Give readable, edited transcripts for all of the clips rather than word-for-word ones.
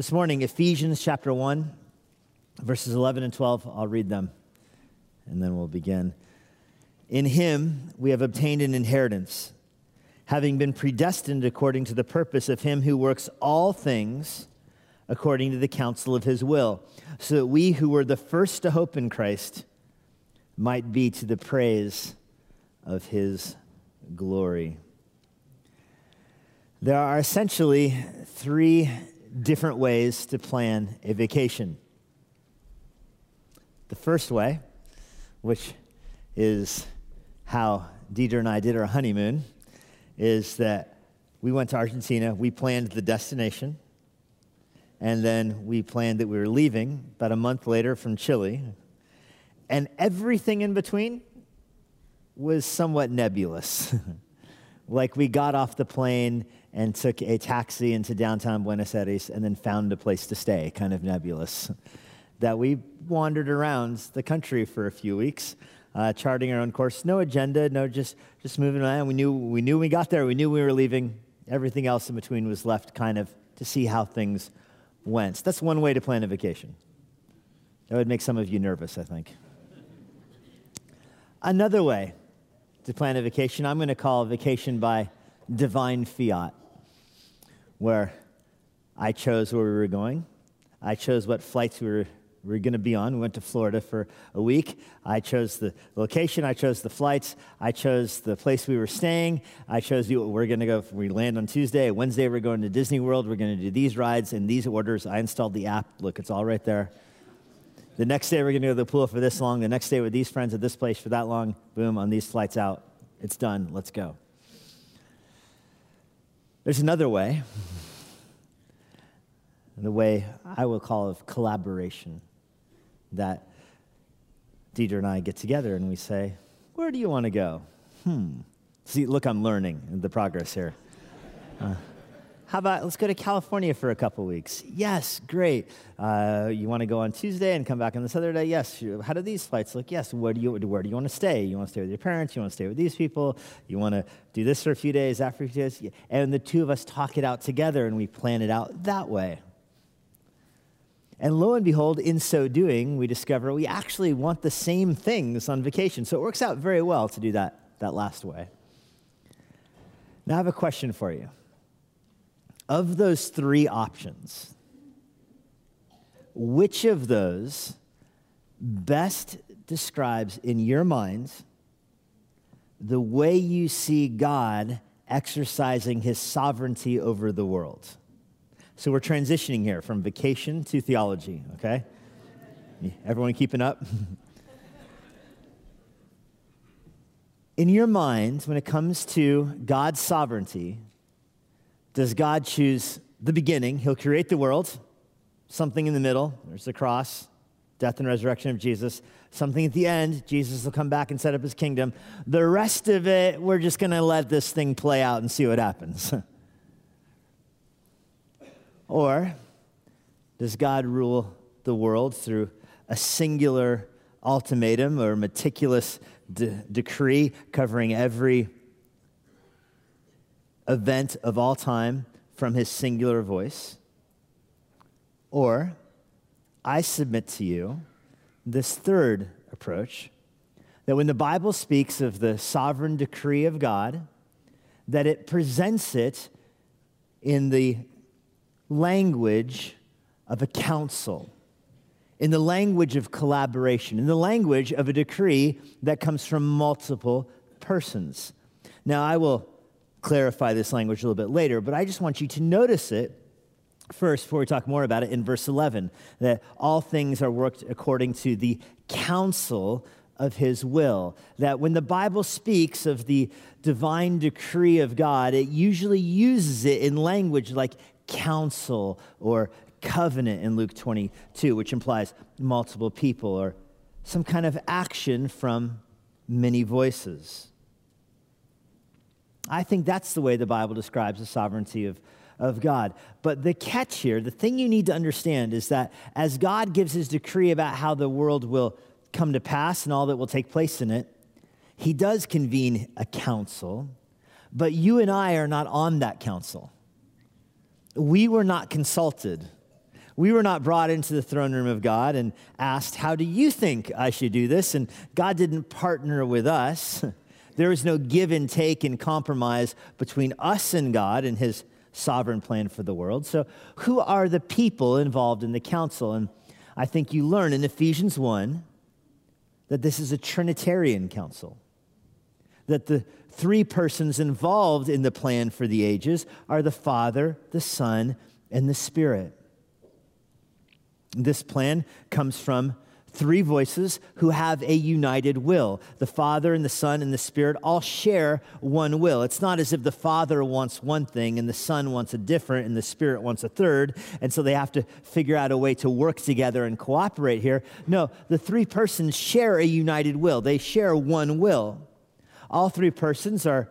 This morning, Ephesians chapter 1, verses 11 and 12. I'll read them, and then we'll begin. In him we have obtained an inheritance, having been predestined according to the purpose of him who works all things according to the counsel of his will, so that we who were the first to hope in Christ might be to the praise of his glory. There are essentially three different ways to plan a vacation. The first way, which is how Dieter and I did our honeymoon, is that we went to Argentina, we planned the destination, and then we planned that we were leaving about a month later from Chile, and everything in between was somewhat nebulous. Like we got off the plane and took a taxi into downtown Buenos Aires and then found a place to stay, kind of nebulous. That we wandered around the country for a few weeks, charting our own course. No agenda, no, just moving around. We knew we got there. We knew we were leaving. Everything else in between was left kind of to see how things went. So that's one way to plan a vacation. That would make some of you nervous, I think. Another way to plan a vacation, I'm going to call vacation by divine fiat, where I chose where we were going. I chose what flights we were going to be on. We went to Florida for a week. I chose the location. I chose the flights. I chose the place we were staying. I chose we're going to go. We land on Tuesday. Wednesday, we're going to Disney World. We're going to do these rides in these orders. I installed the app. Look, it's all right there. The next day, we're going to go to the pool for this long. The next day, with these friends at this place for that long. Boom, on these flights out. It's done. Let's go. There's another way, the way I will call of collaboration, that Dieter and I get together and we say, where do you want to go? See, look, I'm learning the progress here. How about let's go to California for a couple weeks? Yes, great. You want to go on Tuesday and come back on this other day? Yes. How do these flights look? Yes. Where do you want to stay? You want to stay with your parents? You want to stay with these people? You want to do this for a few days, that for a few days? And the two of us talk it out together, and we plan it out that way. And lo and behold, in so doing, we discover we actually want the same things on vacation. So it works out very well to do that last way. Now I have a question for you. Of those three options, which of those best describes in your mind the way you see God exercising his sovereignty over the world? So we're transitioning here from vacation to theology, okay? Everyone keeping up? In your mind, when it comes to God's sovereignty, does God choose the beginning? He'll create the world, something in the middle. There's the cross, death and resurrection of Jesus. Something at the end, Jesus will come back and set up his kingdom. The rest of it, we're just going to let this thing play out and see what happens. Or does God rule the world through a singular ultimatum or meticulous decree covering every event of all time from his singular voice? Or I submit to you this third approach, that when the Bible speaks of the sovereign decree of God, that it presents it in the language of a council, in the language of collaboration, in the language of a decree that comes from multiple persons. Now, I will clarify this language a little bit later, but I just want you to notice it first before we talk more about it in verse 11, that all things are worked according to the counsel of his will, that when the Bible speaks of the divine decree of God, it usually uses it in language like counsel or covenant in Luke 22, which implies multiple people or some kind of action from many voices. I think that's the way the Bible describes the sovereignty of God. But the catch here, the thing you need to understand is that as God gives his decree about how the world will come to pass and all that will take place in it, he does convene a council, but you and I are not on that council. We were not consulted. We were not brought into the throne room of God and asked, how do you think I should do this? And God didn't partner with us. There is no give and take and compromise between us and God and his sovereign plan for the world. So who are the people involved in the council? And I think you learn in Ephesians 1 that this is a Trinitarian council, that the three persons involved in the plan for the ages are the Father, the Son, and the Spirit. This plan comes from three voices who have a united will. The Father and the Son and the Spirit all share one will. It's not as if the Father wants one thing and the Son wants a different and the Spirit wants a third, and so they have to figure out a way to work together and cooperate here. No, the three persons share a united will. They share one will. All three persons are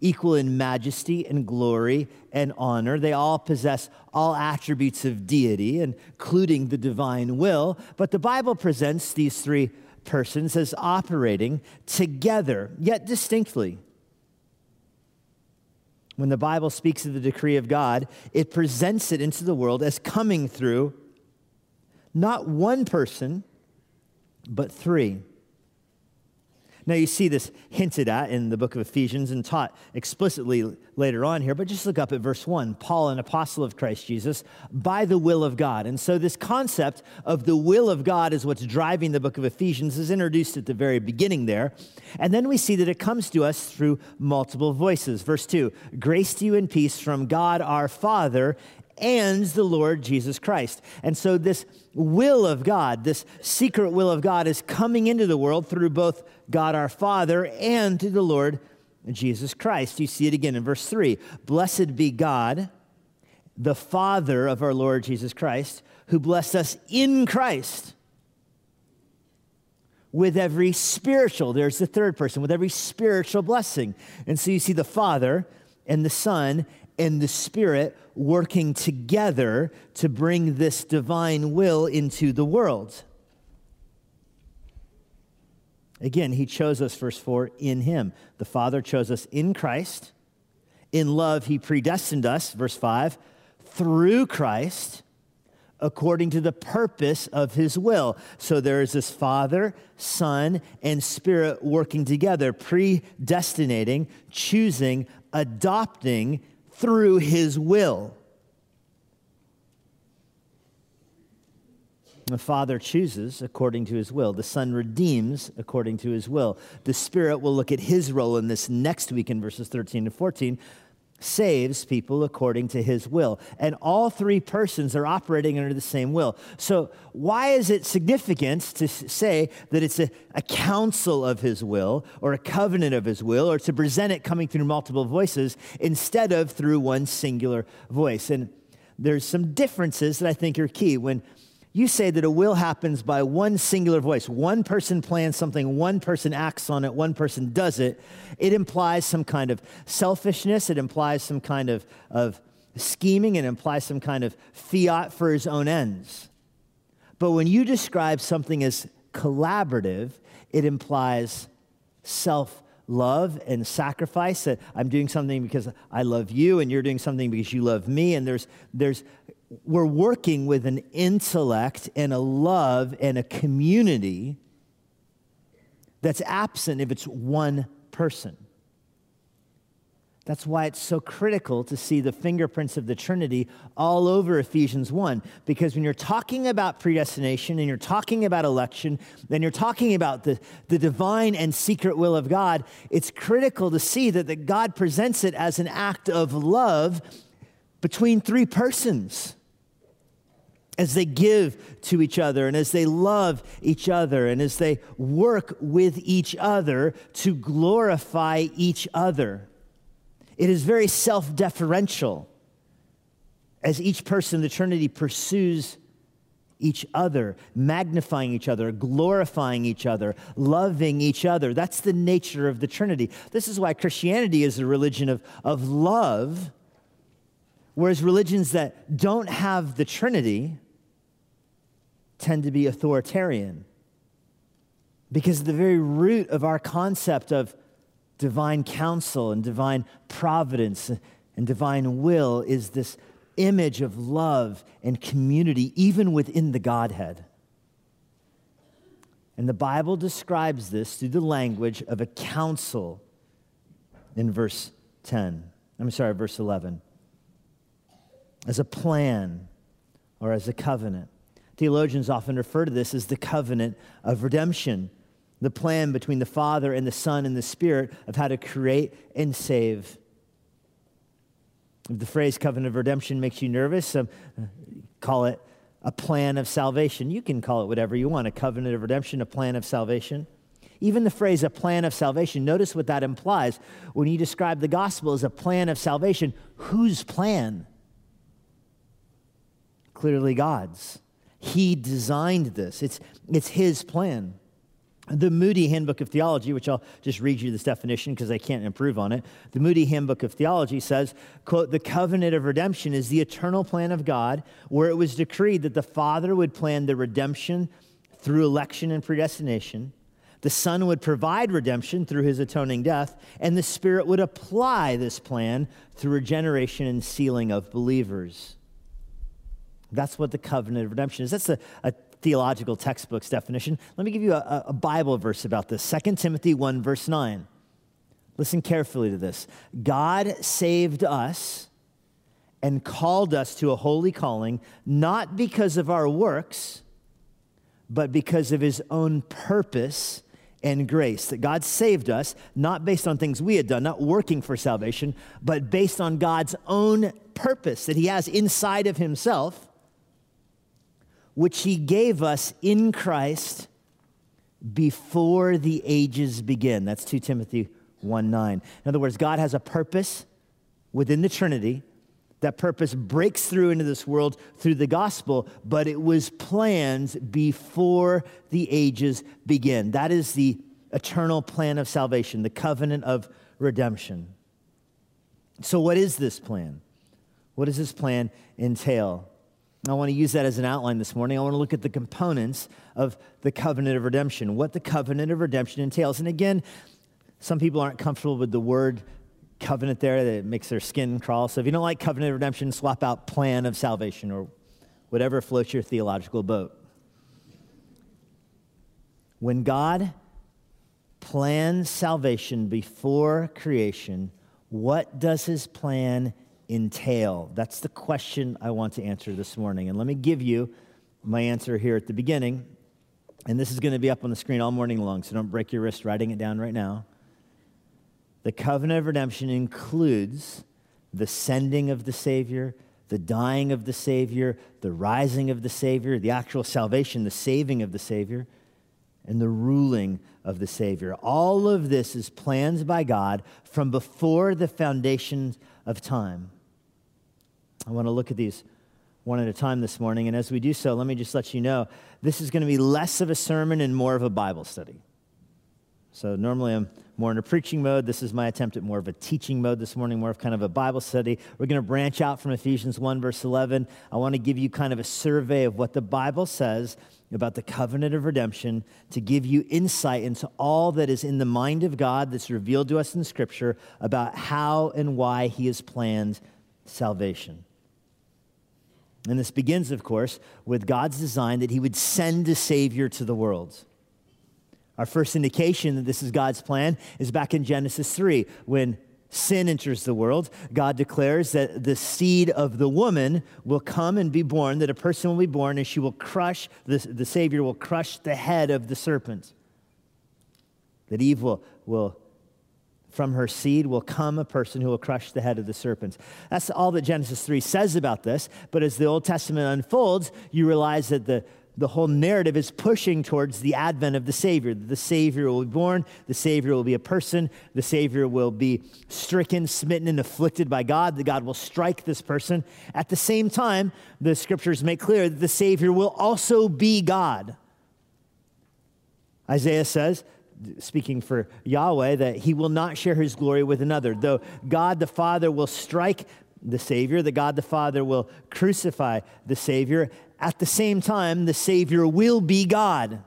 equal in majesty and glory and honor. They all possess all attributes of deity, including the divine will. But the Bible presents these three persons as operating together, yet distinctly. When the Bible speaks of the decree of God, it presents it into the world as coming through not one person, but three. Now, you see this hinted at in the book of Ephesians and taught explicitly later on here, but just look up at verse 1. Paul, an apostle of Christ Jesus, by the will of God. And so this concept of the will of God is what's driving the book of Ephesians, is introduced at the very beginning there. And then we see that it comes to us through multiple voices. Verse 2, grace to you and peace from God our Father and the Lord Jesus Christ. And so this will of God, this secret will of God, is coming into the world through both God our Father and through the Lord Jesus Christ. You see it again in verse 3. Blessed be God, the Father of our Lord Jesus Christ, who blessed us in Christ with every spiritual, there's the third person, with every spiritual blessing. And so you see the Father and the Son and the Spirit working together to bring this divine will into the world. Again, he chose us, verse 4, in him. The Father chose us in Christ. In love, he predestined us, verse 5, through Christ, according to the purpose of his will. So there is this Father, Son, and Spirit working together, predestinating, choosing, adopting through his will. The Father chooses according to his will. The Son redeems according to his will. The Spirit, will look at his role in this next week in verses 13 and 14, saves people according to his will. And all three persons are operating under the same will. So why is it significant to say that it's a counsel of his will or a covenant of his will, or to present it coming through multiple voices instead of through one singular voice? And there's some differences that I think are key. When you say that a will happens by one singular voice, one person plans something, one person acts on it, one person does it, it implies some kind of selfishness, it implies some kind of scheming, it implies some kind of fiat for his own ends. But when you describe something as collaborative, it implies self-love and sacrifice, that I'm doing something because I love you, and you're doing something because you love me, and we're working with an intellect and a love and a community that's absent if it's one person. That's why it's so critical to see the fingerprints of the Trinity all over Ephesians 1, because when you're talking about predestination and you're talking about election, then you're talking about the divine and secret will of God, it's critical to see that God presents it as an act of love between three persons as they give to each other and as they love each other and as they work with each other to glorify each other. It is very self-deferential as each person in the Trinity pursues each other, magnifying each other, glorifying each other, loving each other. That's the nature of the Trinity. This is why Christianity is a religion of love, whereas religions that don't have the Trinity tend to be authoritarian, because at the very root of our concept of divine counsel and divine providence and divine will is this image of love and community, even within the Godhead. And the Bible describes this through the language of a council in verse 11. As a plan or as a covenant. Theologians often refer to this as the covenant of redemption, the plan between the Father and the Son and the Spirit of how to create and save. If the phrase covenant of redemption makes you nervous, call it a plan of salvation. You can call it whatever you want, a covenant of redemption, a plan of salvation. Even the phrase a plan of salvation, notice what that implies. When you describe the gospel as a plan of salvation, whose plan? Clearly God's. He designed this. It's his plan. The Moody Handbook of Theology, which I'll just read you this definition because I can't improve on it. The Moody Handbook of Theology says, quote, "The covenant of redemption is the eternal plan of God, where it was decreed that the Father would plan the redemption through election and predestination. The Son would provide redemption through his atoning death, and the Spirit would apply this plan through regeneration and sealing of believers." That's what the covenant of redemption is. That's a theological textbook's definition. Let me give you a Bible verse about this. 2 Timothy 1, verse 9. Listen carefully to this. God saved us and called us to a holy calling, not because of our works, but because of his own purpose and grace. That God saved us, not based on things we had done, not working for salvation, but based on God's own purpose that he has inside of himself, which he gave us in Christ before the ages begin. That's 2 Timothy 1:9. In other words, God has a purpose within the Trinity. That purpose breaks through into this world through the gospel, but it was planned before the ages begin. That is the eternal plan of salvation, the covenant of redemption. So what is this plan? What does this plan entail? I want to use that as an outline this morning. I want to look at the components of the covenant of redemption, what the covenant of redemption entails. And again, some people aren't comfortable with the word covenant there, that makes their skin crawl. So if you don't like covenant of redemption, swap out plan of salvation or whatever floats your theological boat. When God plans salvation before creation, what does his plan entail? That's the question I want to answer this morning. And let me give you my answer here at the beginning. And this is going to be up on the screen all morning long, so don't break your wrist writing it down right now. The covenant of redemption includes the sending of the Savior, the dying of the Savior, the rising of the Savior, the actual salvation, the saving of the Savior, and the ruling of the Savior. All of this is planned by God from before the foundations of time. I want to look at these one at a time this morning, and as we do so, let me just let you know, this is going to be less of a sermon and more of a Bible study. So normally I'm more in a preaching mode. This is my attempt at more of a teaching mode this morning, more of kind of a Bible study. We're going to branch out from Ephesians 1, verse 11. I want to give you kind of a survey of what the Bible says about the covenant of redemption to give you insight into all that is in the mind of God that's revealed to us in Scripture about how and why he has planned salvation. And this begins, of course, with God's design that he would send a Savior to the world. Our first indication that this is God's plan is back in Genesis 3. When sin enters the world, God declares that the seed of the woman will come and be born, that a person will be born, and she will crush, the Savior will crush the head of the serpent. That Eve will from her seed will come a person who will crush the head of the serpent. That's all that Genesis 3 says about this, but as the Old Testament unfolds, you realize that the whole narrative is pushing towards the advent of the Savior. The Savior will be born. The Savior will be a person. The Savior will be stricken, smitten, and afflicted by God. That God will strike this person. At the same time, the Scriptures make clear that the Savior will also be God. Isaiah says, speaking for Yahweh, that he will not share his glory with another. Though God the Father will strike the Savior, that God the Father will crucify the Savior, at the same time, the Savior will be God.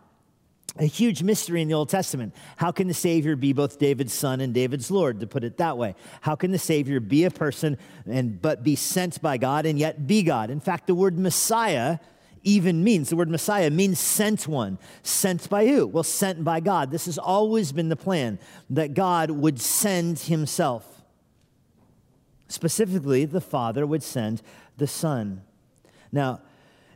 a huge mystery in the Old Testament. How can the Savior be both David's son and David's Lord, to put it that way? How can the Savior be a person but be sent by God and yet be God? In fact, the word Messiah means sent one. Sent by who? Well, sent by God. This has always been the plan, that God would send himself. Specifically, the Father would send the Son. Now,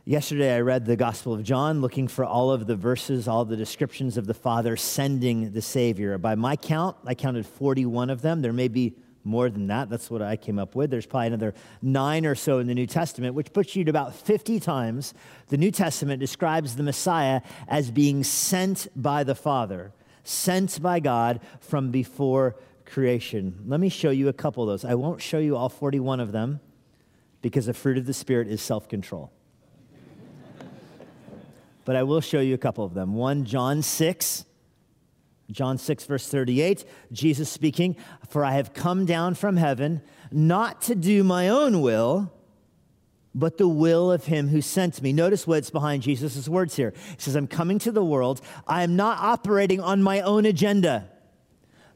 yesterday I read the Gospel of John, looking for all of the verses, all the descriptions of the Father sending the Savior. By my count, I counted 41 of them. There may be more than that. That's what I came up with. There's probably another 9 or so in the New Testament, which puts you to about 50 times. The New Testament describes the Messiah as being sent by the Father, sent by God from before creation. Let me show you a couple of those. I won't show you all 41 of them because the fruit of the Spirit is self-control. But I will show you a couple of them. One, John 6, verse 38, Jesus speaking, "For I have come down from heaven, not to do my own will, but the will of him who sent me." Notice what's behind Jesus' words here. He says, I'm coming to the world. I am not operating on my own agenda,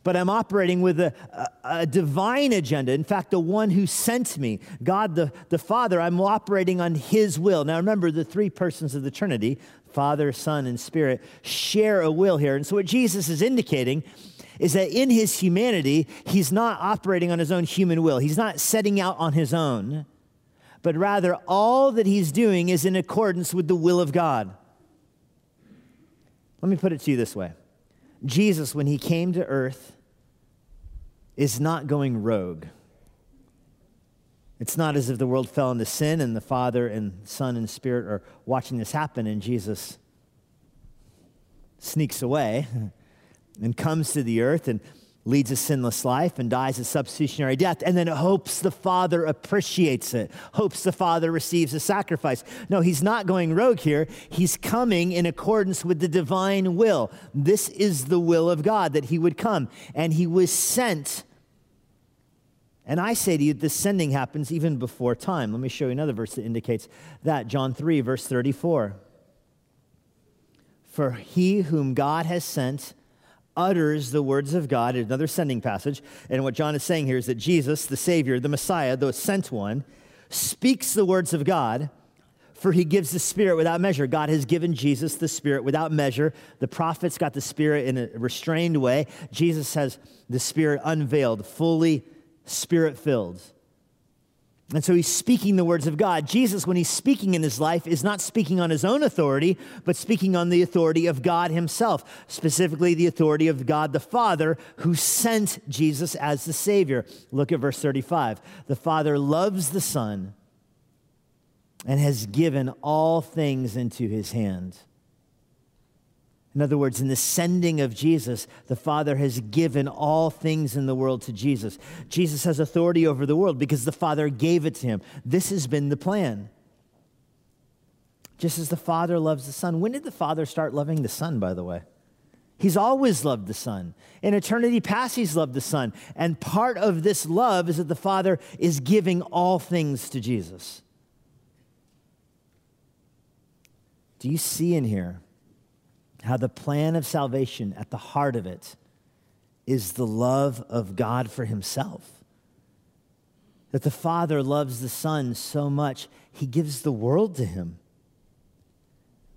but I'm operating with a divine agenda. In fact, the one who sent me, God the Father, I'm operating on his will. Now remember, the three persons of the Trinity, Father, Son, and Spirit, share a will here. And so what Jesus is indicating is that in his humanity, he's not operating on his own human will. He's not setting out on his own, but rather all that he's doing is in accordance with the will of God. Let me put it to you this way. Jesus, when he came to earth, is not going rogue. It's not as if the world fell into sin and the Father and Son and Spirit are watching this happen and Jesus sneaks away and comes to the earth and leads a sinless life and dies a substitutionary death and then hopes the Father appreciates it, hopes the Father receives the sacrifice. No, he's not going rogue here. He's coming in accordance with the divine will. This is the will of God, that he would come, and he was sent. And I say to you, the sending happens even before time. Let me show you another verse that indicates that. John 3, verse 34. "For he whom God has sent utters the words of God." Another sending passage. And what John is saying here is that Jesus, the Savior, the Messiah, the sent one, speaks the words of God, for he gives the Spirit without measure. God has given Jesus the Spirit without measure. The prophets got the Spirit in a restrained way. Jesus has the Spirit unveiled, fully Spirit-filled. And so he's speaking the words of God. Jesus, when he's speaking in his life, is not speaking on his own authority, but speaking on the authority of God himself, specifically the authority of God the Father, who sent Jesus as the Savior. Look at verse 35. "The Father loves the Son and has given all things into his hand." In other words, in the sending of Jesus, the Father has given all things in the world to Jesus. Jesus has authority over the world because the Father gave it to him. This has been the plan. Just as the Father loves the Son. When did the Father start loving the Son, by the way? He's always loved the Son. In eternity past, he's loved the Son. And part of this love is that the Father is giving all things to Jesus. Do you see in here how the plan of salvation, at the heart of it, is the love of God for himself? That the Father loves the Son so much, he gives the world to him.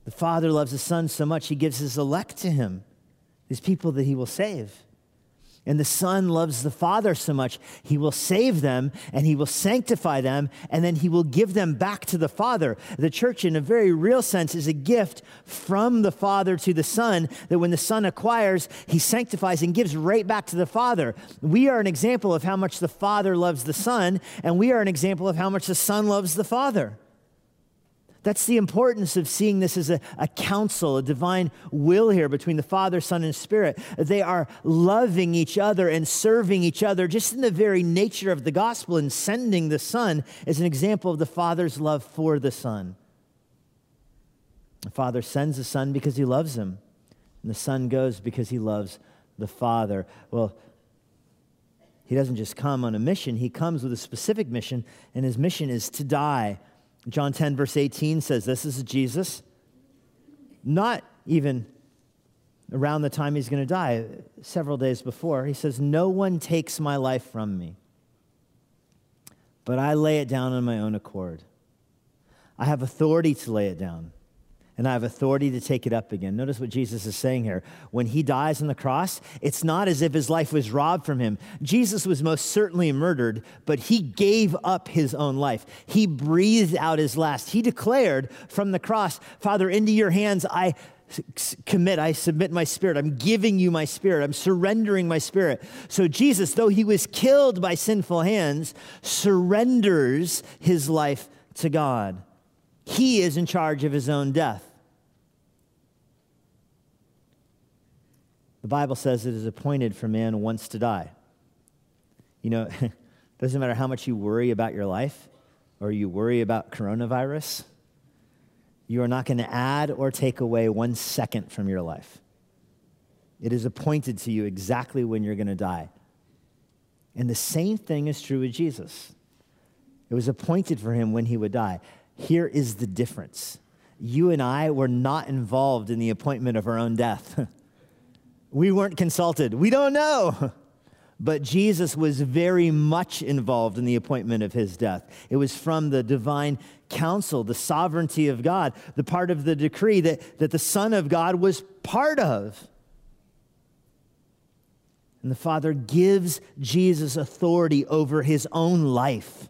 The Father loves the Son so much, he gives his elect to him, his people that he will save. And the Son loves the Father so much, he will save them, and he will sanctify them, and then he will give them back to the Father. The church, in a very real sense, is a gift from the Father to the Son, that when the Son acquires, he sanctifies and gives right back to the Father. We are an example of how much the Father loves the Son, and we are an example of how much the Son loves the Father. That's the importance of seeing this as a counsel, a divine will here between the Father, Son, and Spirit. They are loving each other and serving each other. Just in the very nature of the gospel and sending the Son is an example of the Father's love for the Son. The Father sends the Son because he loves him, and the Son goes because he loves the Father. Well, he doesn't just come on a mission. He comes with a specific mission, and his mission is to die. John 10, verse 18 says this is Jesus, not even around the time he's going to die, several days before, he says, "No one takes my life from me, but I lay it down on my own accord. I have authority to lay it down, and I have authority to take it up again." Notice what Jesus is saying here. When he dies on the cross, it's not as if his life was robbed from him. Jesus was most certainly murdered, but he gave up his own life. He breathed out his last. He declared from the cross, "Father, into your hands I commit, I submit my spirit. I'm giving you my spirit. I'm surrendering my spirit." So Jesus, though he was killed by sinful hands, surrenders his life to God. He is in charge of his own death. The Bible says it is appointed for man once to die. You know, it doesn't matter how much you worry about your life or you worry about coronavirus, you are not going to add or take away 1 second from your life. It is appointed to you exactly when you're going to die. And the same thing is true with Jesus. It was appointed for him when he would die. Here is the difference. You and I were not involved in the appointment of our own death. We weren't consulted. We don't know. But Jesus was very much involved in the appointment of his death. It was from the divine counsel, the sovereignty of God, the part of the decree that the Son of God was part of. And the Father gives Jesus authority over his own life.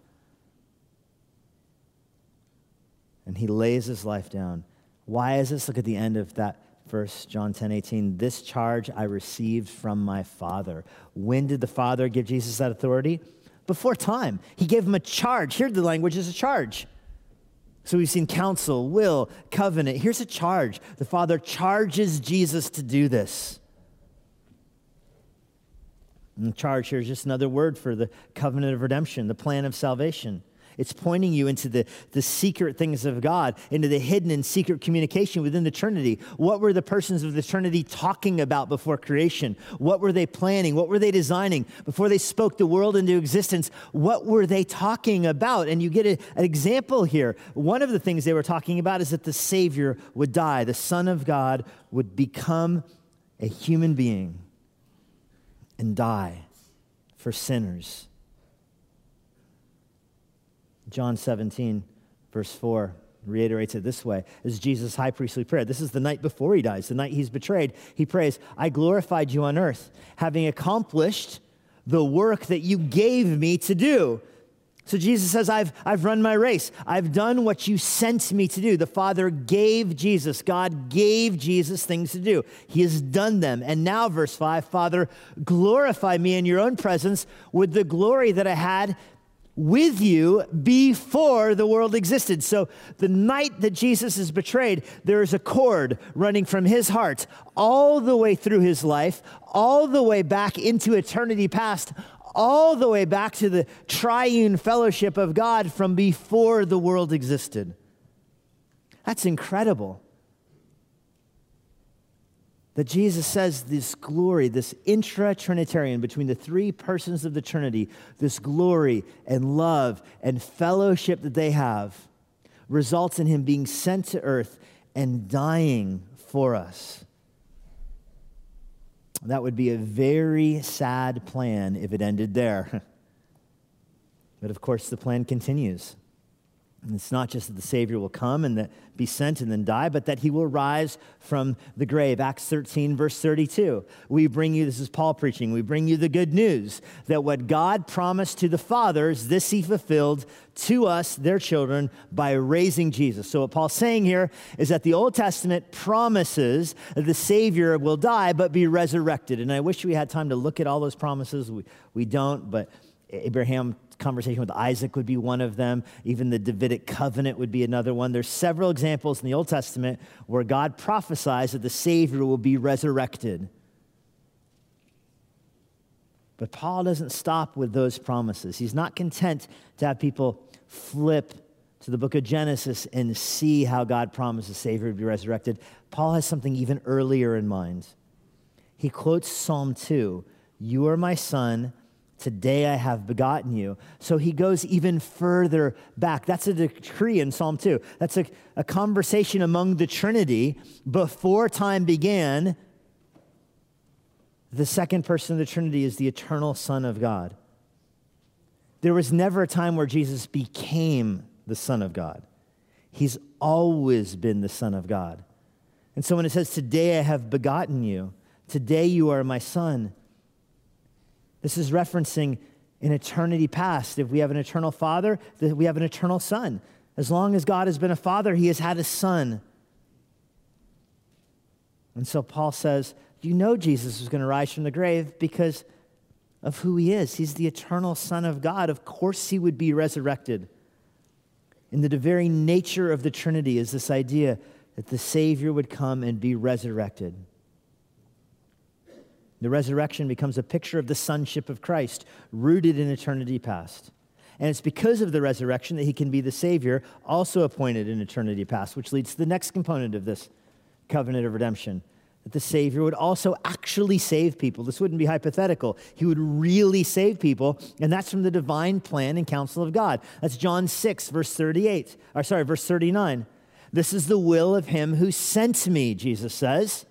And he lays his life down. Why is this? Look at the end of that verse, John 10:18, "This charge I received from my Father." When did the Father give Jesus that authority? Before time. He gave him a charge. Here the language is a charge. So we've seen counsel, will, covenant. Here's a charge. The Father charges Jesus to do this. And charge here is just another word for the covenant of redemption, the plan of salvation. It's pointing you into the secret things of God, into the hidden and secret communication within the Trinity. What were the persons of the Trinity talking about before creation? What were they planning? What were they designing? Before they spoke the world into existence, what were they talking about? And you get an example here. One of the things they were talking about is that the Savior would die. The Son of God would become a human being and die for sinners. John 17, verse 4, reiterates it this way. This is Jesus' high priestly prayer. This is the night before he dies, the night he's betrayed. He prays, "I glorified you on earth, having accomplished the work that you gave me to do." So Jesus says, I've run my race. I've done what you sent me to do. The Father gave Jesus, God gave Jesus things to do. He has done them. And now, verse 5, "Father, glorify me in your own presence with the glory that I had with you before the world existed." So the night that Jesus is betrayed, there is a cord running from his heart all the way through his life, all the way back into eternity past, all the way back to the triune fellowship of God from before the world existed. That's incredible. That Jesus says this glory, this intra-Trinitarian between the three persons of the Trinity, this glory and love and fellowship that they have results in him being sent to earth and dying for us. That would be a very sad plan if it ended there. But of course, the plan continues. And it's not just that the Savior will come and that be sent and then die, but that he will rise from the grave. Acts 13, verse 32. "We bring you," this is Paul preaching, "we bring you the good news that what God promised to the fathers, this he fulfilled to us, their children, by raising Jesus." So what Paul's saying here is that the Old Testament promises that the Savior will die but be resurrected. And I wish we had time to look at all those promises. We don't, but Abraham conversation with Isaac would be one of them. Even the Davidic covenant would be another one. There's several examples in the Old Testament where God prophesies that the Savior will be resurrected. But Paul doesn't stop with those promises. He's not content to have people flip to the book of Genesis and see how God promised the Savior would be resurrected. Paul has something even earlier in mind. He quotes Psalm 2, "You are my son, today I have begotten you." So he goes even further back. That's a decree in Psalm 2. That's a conversation among the Trinity before time began The second person of the Trinity is the eternal Son of God. There was never a time where Jesus became the Son of God. He's always been the Son of God. And so when it says, today I have begotten you, today you are my son, this is referencing an eternity past. If we have an eternal father, then we have an eternal son. As long as God has been a father, he has had a son. And so Paul says, you know Jesus was going to rise from the grave because of who he is. He's the eternal Son of God. Of course he would be resurrected. And the very nature of the Trinity is this idea that the Savior would come and be resurrected. The resurrection becomes a picture of the sonship of Christ, rooted in eternity past. And it's because of the resurrection that he can be the Savior, also appointed in eternity past, which leads to the next component of this covenant of redemption, that the Savior would also actually save people. This wouldn't be hypothetical. He would really save people, and that's from the divine plan and counsel of God. That's John 6, verse 39. This is the will of him who sent me, Jesus says,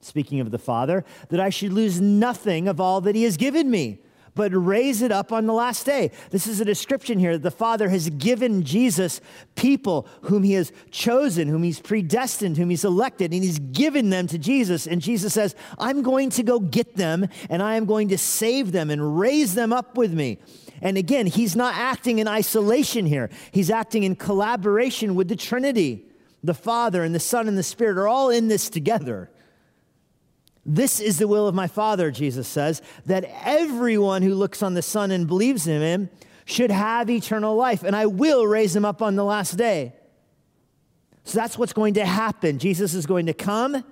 speaking of the Father, that I should lose nothing of all that he has given me, but raise it up on the last day. This is a description here that the Father has given Jesus people whom he has chosen, whom he's predestined, whom he's elected, and he's given them to Jesus. And Jesus says, I'm going to go get them, and I am going to save them and raise them up with me. And again, he's not acting in isolation here. He's acting in collaboration with the Trinity. The Father and the Son and the Spirit are all in this together. This is the will of my Father, Jesus says, that everyone who looks on the Son and believes in him should have eternal life, and I will raise him up on the last day. So that's what's going to happen. Jesus is going to come.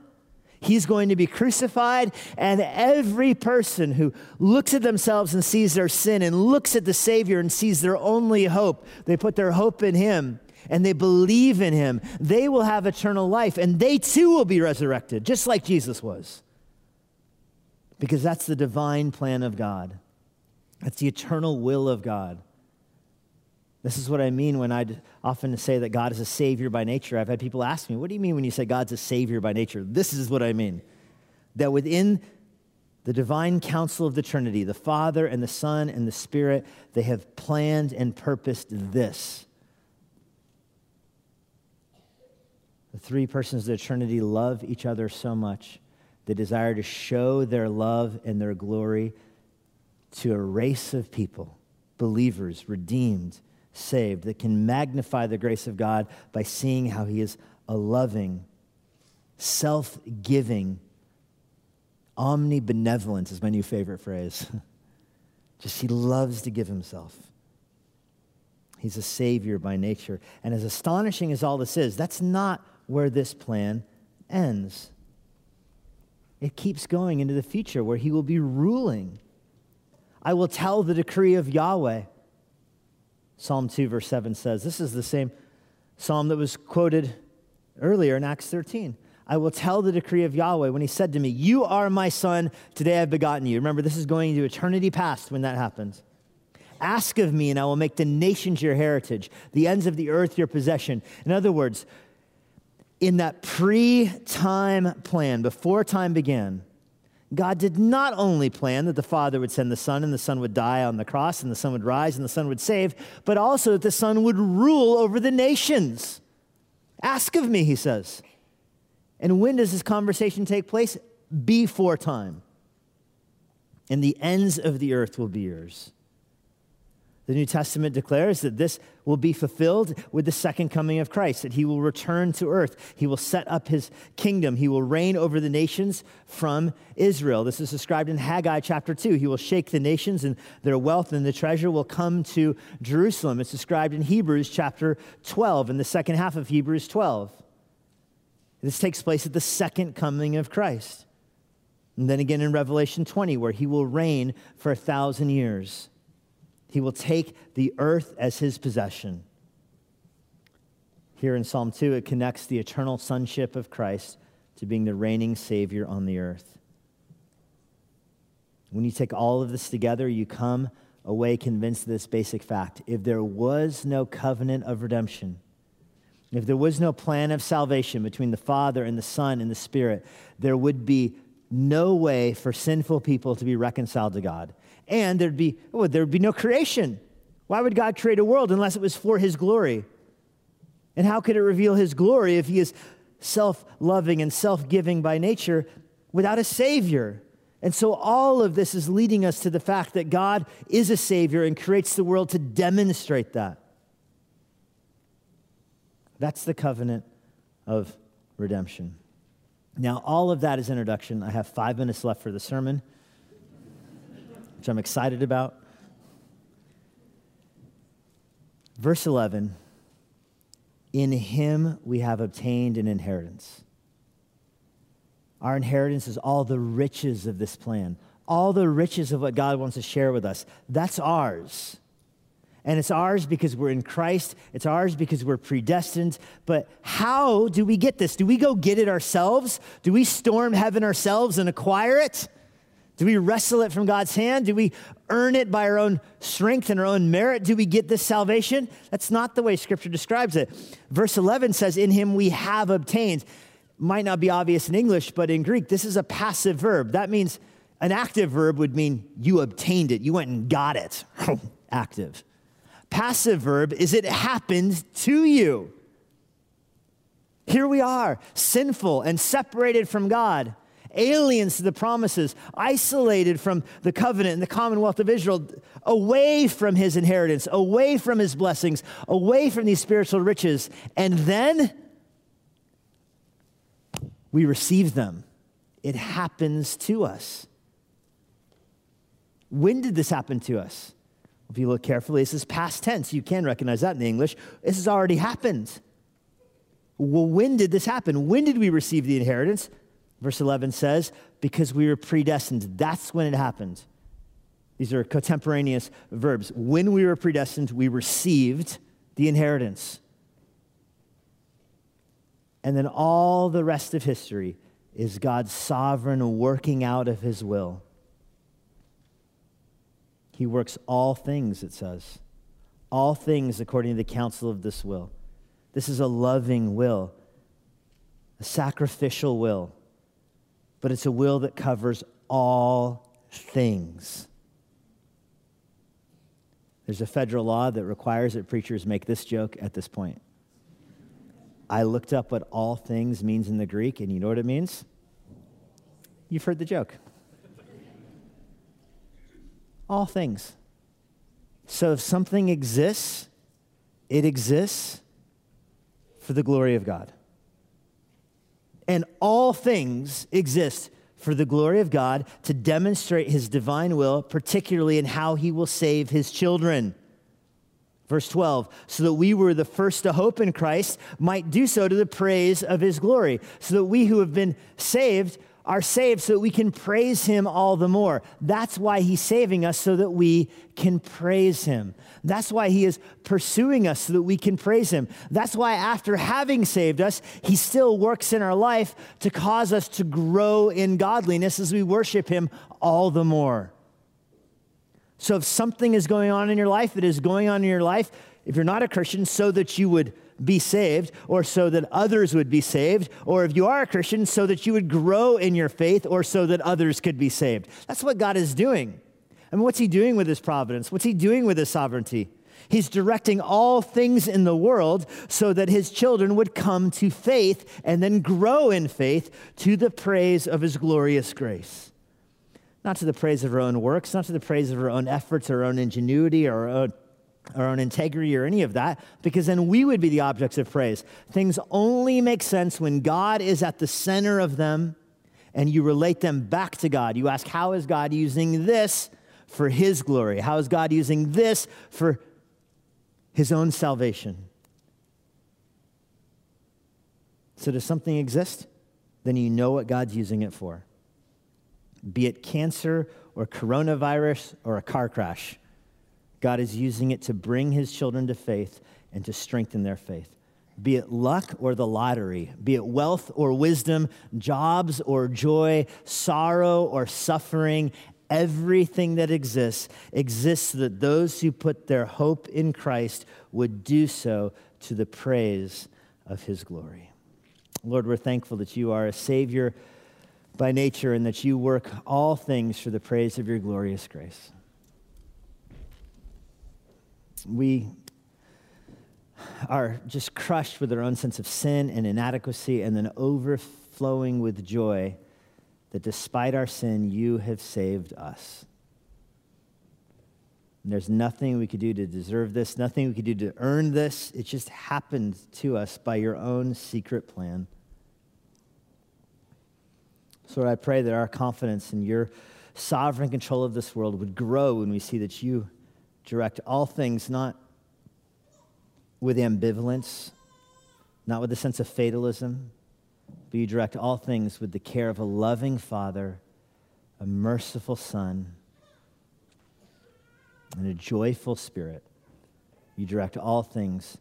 He's going to be crucified, and every person who looks at themselves and sees their sin and looks at the Savior and sees their only hope, they put their hope in him and they believe in him, they will have eternal life, and they too will be resurrected, just like Jesus was. Because that's the divine plan of God. That's the eternal will of God. This is what I mean when I often say that God is a savior by nature. I've had people ask me, what do you mean when you say God's a savior by nature? This is what I mean. That within the divine counsel of the Trinity, the Father and the Son and the Spirit, they have planned and purposed this. The three persons of the Trinity love each other so much. They desire to show their love and their glory to a race of people, believers, redeemed, saved, that can magnify the grace of God by seeing how he is a loving, self-giving, omnibenevolent is my new favorite phrase. Just he loves to give himself. He's a savior by nature. And as astonishing as all this is, that's not where this plan ends. It keeps going into the future where he will be ruling. I will tell the decree of Yahweh. Psalm 2, verse 7 says, this is the same psalm that was quoted earlier in Acts 13. I will tell the decree of Yahweh when he said to me, you are my son, today I have begotten you. Remember, this is going to eternity past when that happens. Ask of me and I will make the nations your heritage, the ends of the earth your possession. In other words, in that pre-time plan, before time began, God did not only plan that the Father would send the Son and the Son would die on the cross and the Son would rise and the Son would save, but also that the Son would rule over the nations. Ask of me, he says. And when does this conversation take place? Before time. And the ends of the earth will be yours. The New Testament declares that this will be fulfilled with the second coming of Christ, that he will return to earth. He will set up his kingdom. He will reign over the nations from Israel. This is described in Haggai chapter 2. He will shake the nations and their wealth and the treasure will come to Jerusalem. It's described in Hebrews chapter 12, in the second half of Hebrews 12. This takes place at the second coming of Christ. And then again in Revelation 20, where he will reign for 1,000 years. He will take the earth as his possession. Here in Psalm 2, it connects the eternal sonship of Christ to being the reigning Savior on the earth. When you take all of this together, you come away convinced of this basic fact. If there was no covenant of redemption, if there was no plan of salvation between the Father and the Son and the Spirit, there would be no way for sinful people to be reconciled to God. And there'd be no creation. Why would God create a world unless it was for his glory? And how could it reveal his glory if he is self-loving and self-giving by nature without a Savior? And so all of this is leading us to the fact that God is a Savior and creates the world to demonstrate that. That's the covenant of redemption. Now, all of that is introduction. I have 5 minutes left for the sermon, which I'm excited about. Verse 11, in him we have obtained an inheritance. Our inheritance is all the riches of this plan, all the riches of what God wants to share with us. That's ours. And it's ours because we're in Christ. It's ours because we're predestined. But how do we get this? Do we go get it ourselves? Do we storm heaven ourselves and acquire it? Do we wrestle it from God's hand? Do we earn it by our own strength and our own merit? Do we get this salvation? That's not the way Scripture describes it. Verse 11 says, in him we have obtained. Might not be obvious in English, but in Greek, this is a passive verb. That means an active verb would mean you obtained it. You went and got it. Active. Passive verb is it happened to you. Here we are, sinful and separated from God, aliens to the promises, isolated from the covenant and the commonwealth of Israel, away from his inheritance, away from his blessings, away from these spiritual riches. And then we receive them. It happens to us. When did this happen to us? If you look carefully, this is past tense. You can recognize that in English. This has already happened. Well, when did this happen? When did we receive the inheritance? Verse 11 says, because we were predestined. That's when it happened. These are contemporaneous verbs. When we were predestined, we received the inheritance. And then all the rest of history is God's sovereign working out of his will. He works all things, it says. All things according to the counsel of this will. This is a loving will, a sacrificial will, but it's a will that covers all things. There's a federal law that requires that preachers make this joke at this point. I looked up what all things means in the Greek, and you know what it means? You've heard the joke. All things. So if something exists, it exists for the glory of God. And all things exist for the glory of God to demonstrate his divine will, particularly in how he will save his children. Verse 12, so that we were the first to hope in Christ might do so to the praise of his glory, so that we who have been saved are saved so that we can praise him all the more. That's why he's saving us, so that we can praise him. That's why he is pursuing us, so that we can praise him. That's why after having saved us, he still works in our life to cause us to grow in godliness as we worship him all the more. So if something is going on in your life, it is going on in your life, if you're not a Christian, so that you would be saved, or so that others would be saved, or if you are a Christian, so that you would grow in your faith, or so that others could be saved. That's what God is doing. I mean, what's he doing with his providence? What's he doing with his sovereignty? He's directing all things in the world so that his children would come to faith and then grow in faith to the praise of his glorious grace. Not to the praise of our own works, not to the praise of our own efforts, our own ingenuity, our own integrity or any of that, because then we would be the objects of praise. Things only make sense when God is at the center of them and you relate them back to God. You ask, how is God using this for his glory? How is God using this for his own salvation? So does something exist? Then you know what God's using it for. Be it cancer or coronavirus or a car crash. God is using it to bring his children to faith and to strengthen their faith. Be it luck or the lottery, be it wealth or wisdom, jobs or joy, sorrow or suffering, everything that exists so that those who put their hope in Christ would do so to the praise of his glory. Lord, we're thankful that you are a Savior by nature, and that you work all things for the praise of your glorious grace. We are just crushed with our own sense of sin and inadequacy, and then overflowing with joy that despite our sin, you have saved us. And there's nothing we could do to deserve this, nothing we could do to earn this. It just happened to us by your own secret plan. So Lord, I pray that our confidence in your sovereign control of this world would grow when we see that you direct all things, not with ambivalence, not with a sense of fatalism, but you direct all things with the care of a loving Father, a merciful Son, and a joyful Spirit. You direct all things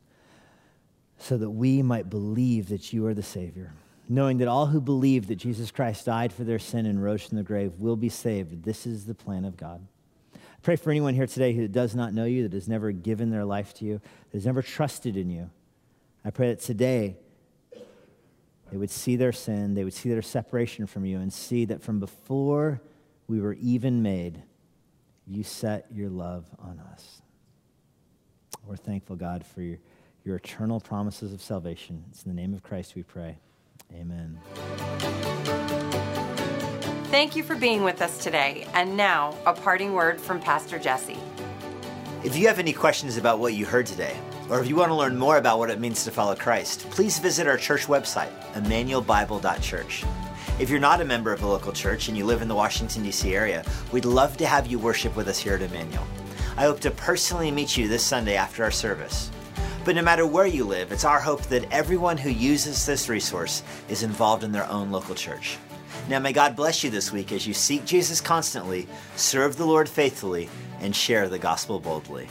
so that we might believe that you are the Savior, knowing that all who believe that Jesus Christ died for their sin and rose from the grave will be saved. This is the plan of God. I pray for anyone here today who does not know you, that has never given their life to you, that has never trusted in you. I pray that today they would see their sin, they would see their separation from you, and see that from before we were even made, you set your love on us. We're thankful, God, for your eternal promises of salvation. It's in the name of Christ we pray. Amen. Thank you for being with us today. And now, a parting word from Pastor Jesse. If you have any questions about what you heard today, or if you want to learn more about what it means to follow Christ, please visit our church website, emmanuelbible.church. If you're not a member of a local church and you live in the Washington, D.C. area, we'd love to have you worship with us here at Emmanuel. I hope to personally meet you this Sunday after our service. But no matter where you live, it's our hope that everyone who uses this resource is involved in their own local church. Now may God bless you this week as you seek Jesus constantly, serve the Lord faithfully, and share the gospel boldly.